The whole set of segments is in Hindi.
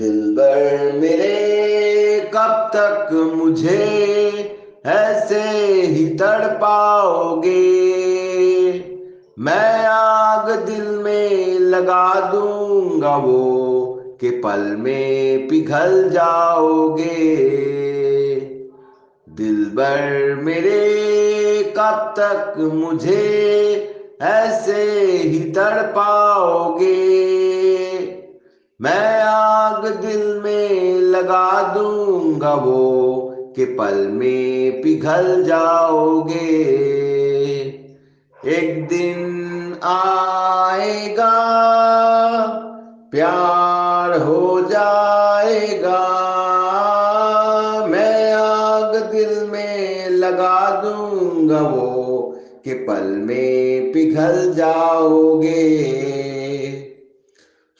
दिल भर मेरे कब तक मुझे ऐसे ही तड़पाओगे, मैं आग दिल में लगा दूंगा वो के पल में पिघल जाओगे। दिल भर मेरे कब तक मुझे ऐसे ही तड़पाओगे, मैं आग दिल में लगा दूंगा वो के पल में पिघल जाओगे। एक दिन आएगा प्यार हो जाएगा, मैं आग दिल में लगा दूंगा वो के पल में पिघल जाओगे।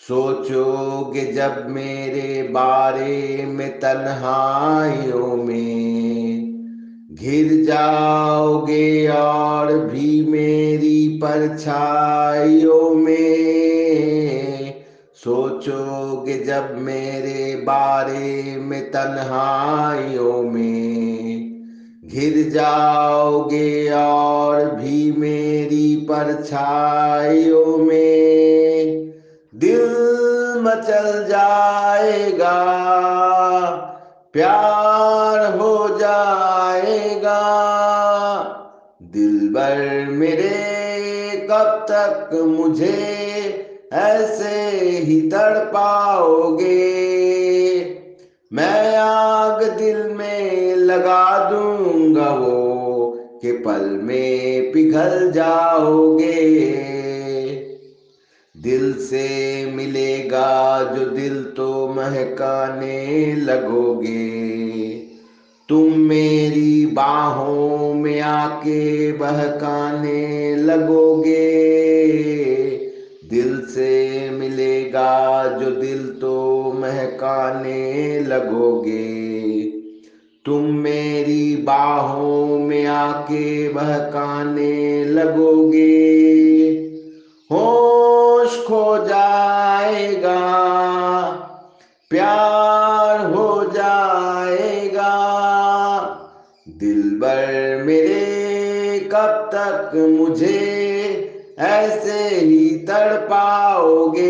सोचोगे जब मेरे बारे में तन्हाइयों में, घिर जाओगे और भी मेरी परछाइयों में। सोचोगे जब मेरे बारे में तन्हाइयों में, घिर जाओगे और भी मेरी परछाइयों में। दिल मचल जाएगा प्यार हो जाएगा, दिल भर मेरे कब तक मुझे ऐसे ही तड़पाओगे, मैं आग दिल में लगा दूंगा वो के पल में पिघल जाओगे। दिल से मिलेगा जो दिल तो महकाने लगोगे, तुम मेरी बाहों में आके बहकाने लगोगे। दिल से मिलेगा जो दिल तो महकाने लगोगे, तुम मेरी बाहों में आके बहकाने लगोगे। होश खो जाएगा प्यार हो जाएगा, दिल भर मेरे कब तक मुझे ऐसे ही तड़पाओगे,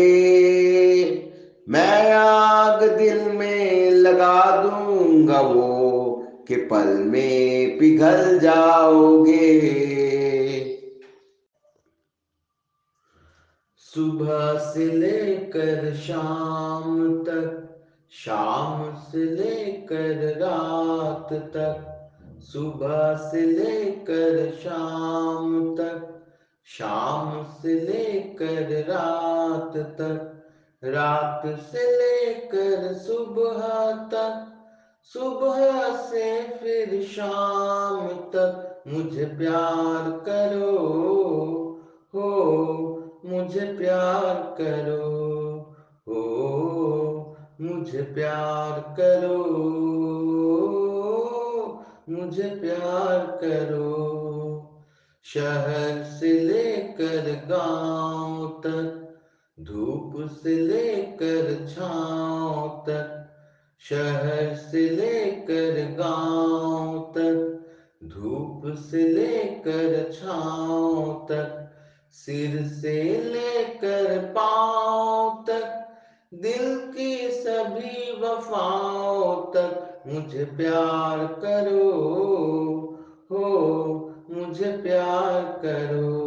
मैं आग दिल में लगा दूंगा वो के पल में पिघल जाओगे। सुबह से लेकर शाम तक, शाम से लेकर रात तक, सुबह से लेकर शाम तक, शाम से लेकर रात तक, रात से लेकर सुबह तक, सुबह से फिर शाम तक, मुझे प्यार करो हो मुझे प्यार करो हो, मुझे प्यार करो मुझे प्यार करो। शहर से लेकर गांव तक, धूप से लेकर छाँव तक, शहर से लेकर गांव तक, धूप से लेकर छाँव तक, सिर से लेकर पाँव तक, दिल की सभी वफाओं तक, मुझे प्यार करो हो मुझे प्यार करो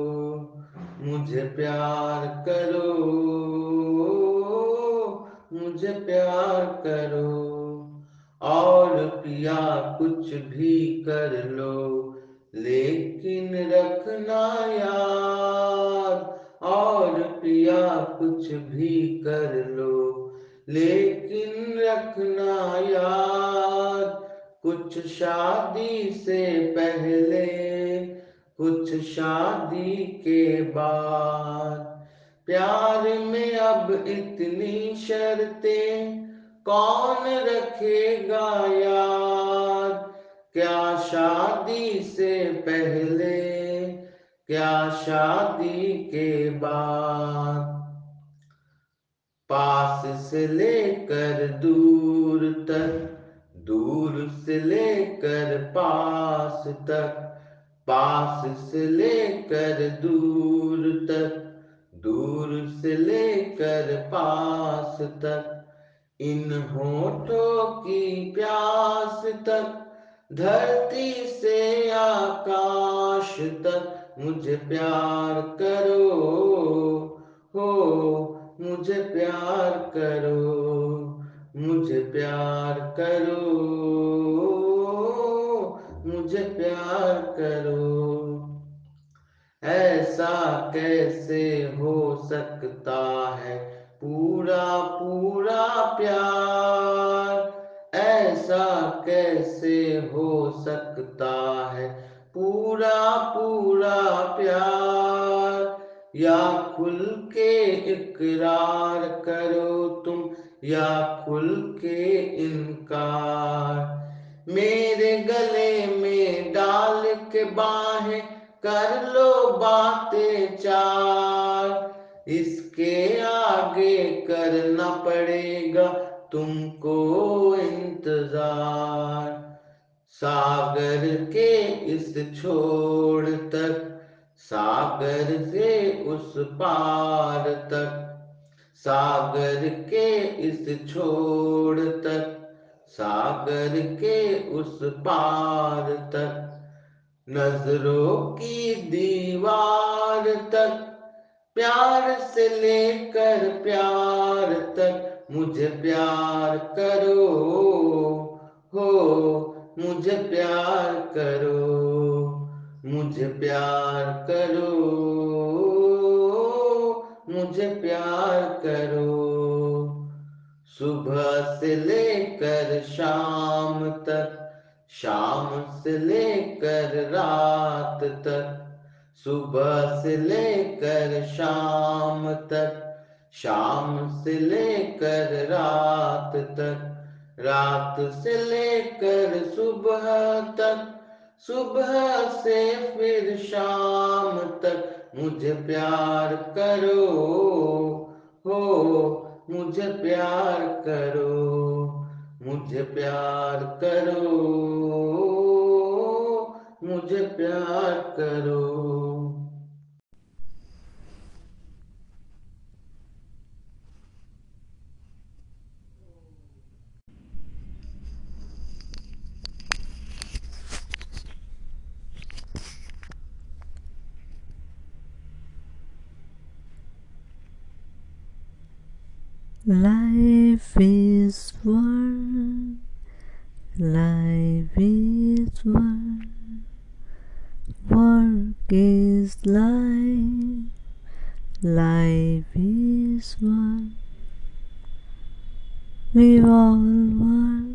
मुझे प्यार करो मुझे प्यार करो। और पिया कुछ भी कर लो लेकिन रखना याद, और पिया कुछ भी कर लो लेकिन रखना याद। कुछ शादी से पहले कुछ शादी के बाद, प्यार में अब इतनी शर्तें कौन रखेगा याद। क्या शादी से पहले क्या शादी के बाद, पास से लेकर दूर तक, दूर से लेकर पास तक, पास से लेकर दूर तक, दूर से लेकर पास तक, इन होठों की प्यास तक, धरती से आकाश तक, मुझे प्यार करो हो, मुझे प्यार करो, मुझे प्यार करो, मुझे प्यार करो। ऐसा कैसे हो सकता है पूरा पूरा प्यार, ऐसा कैसे हो सकता है पूरा पूरा प्यार, या खुल के इकरार करो तुम, या खुल के इनकार, मेरे गले में डाल के बाहें कर लो बातें चार, इसके आगे करना पड़ेगा तुमको इंतजार, सागर के इस छोर तक, सागर से उस पार तक, सागर के इस छोर तक, सागर के उस पार तक, नजरों की दीवार तक, प्यार से लेकर प्यार तक, मुझे प्यार करो हो, मुझे प्यार करो, मुझे प्यार करो, मुझे प्यार करो। सुबह से लेकर शाम तक, शाम से लेकर रात तक, सुबह से लेकर शाम तक, शाम से लेकर रात तक, रात से लेकर सुबह तक, सुबह से फिर शाम तक, मुझे प्यार करो हो, मुझे प्यार करो, मुझे प्यार करो, मुझे प्यार करो। Life is one, life is one, work is life, life is one, we all one.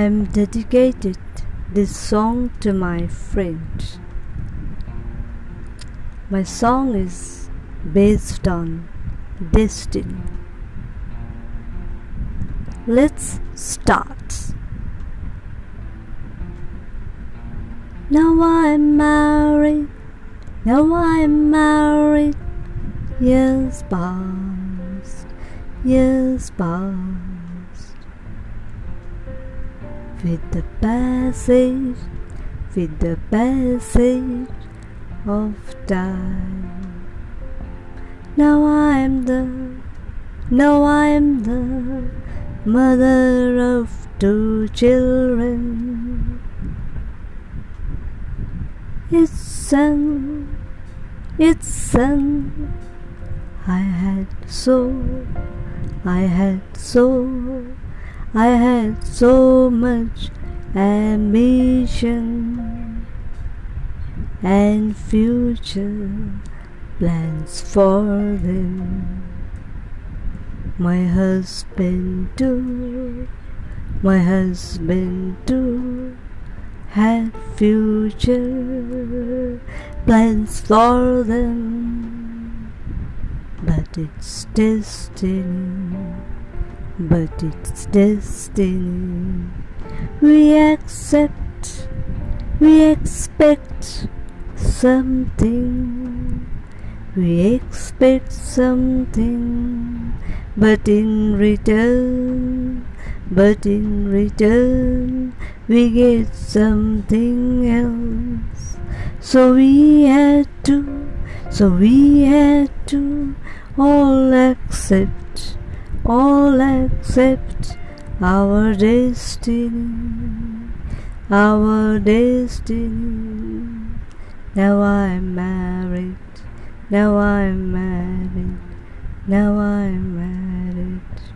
am dedicated this song to my friend. My song is based on destiny. Let's start. Now I am married, now I am married. Years past, years past. With the passage of time. Now I am the mother of 2 children. It's sun, I had so much ambition and future plans for them. My husband too had future plans for them, but it's destiny. But it's destiny. We expect something. We expect something, but in return, we get something else. So we had to all accept our destiny. Now I'm married, now I'm married.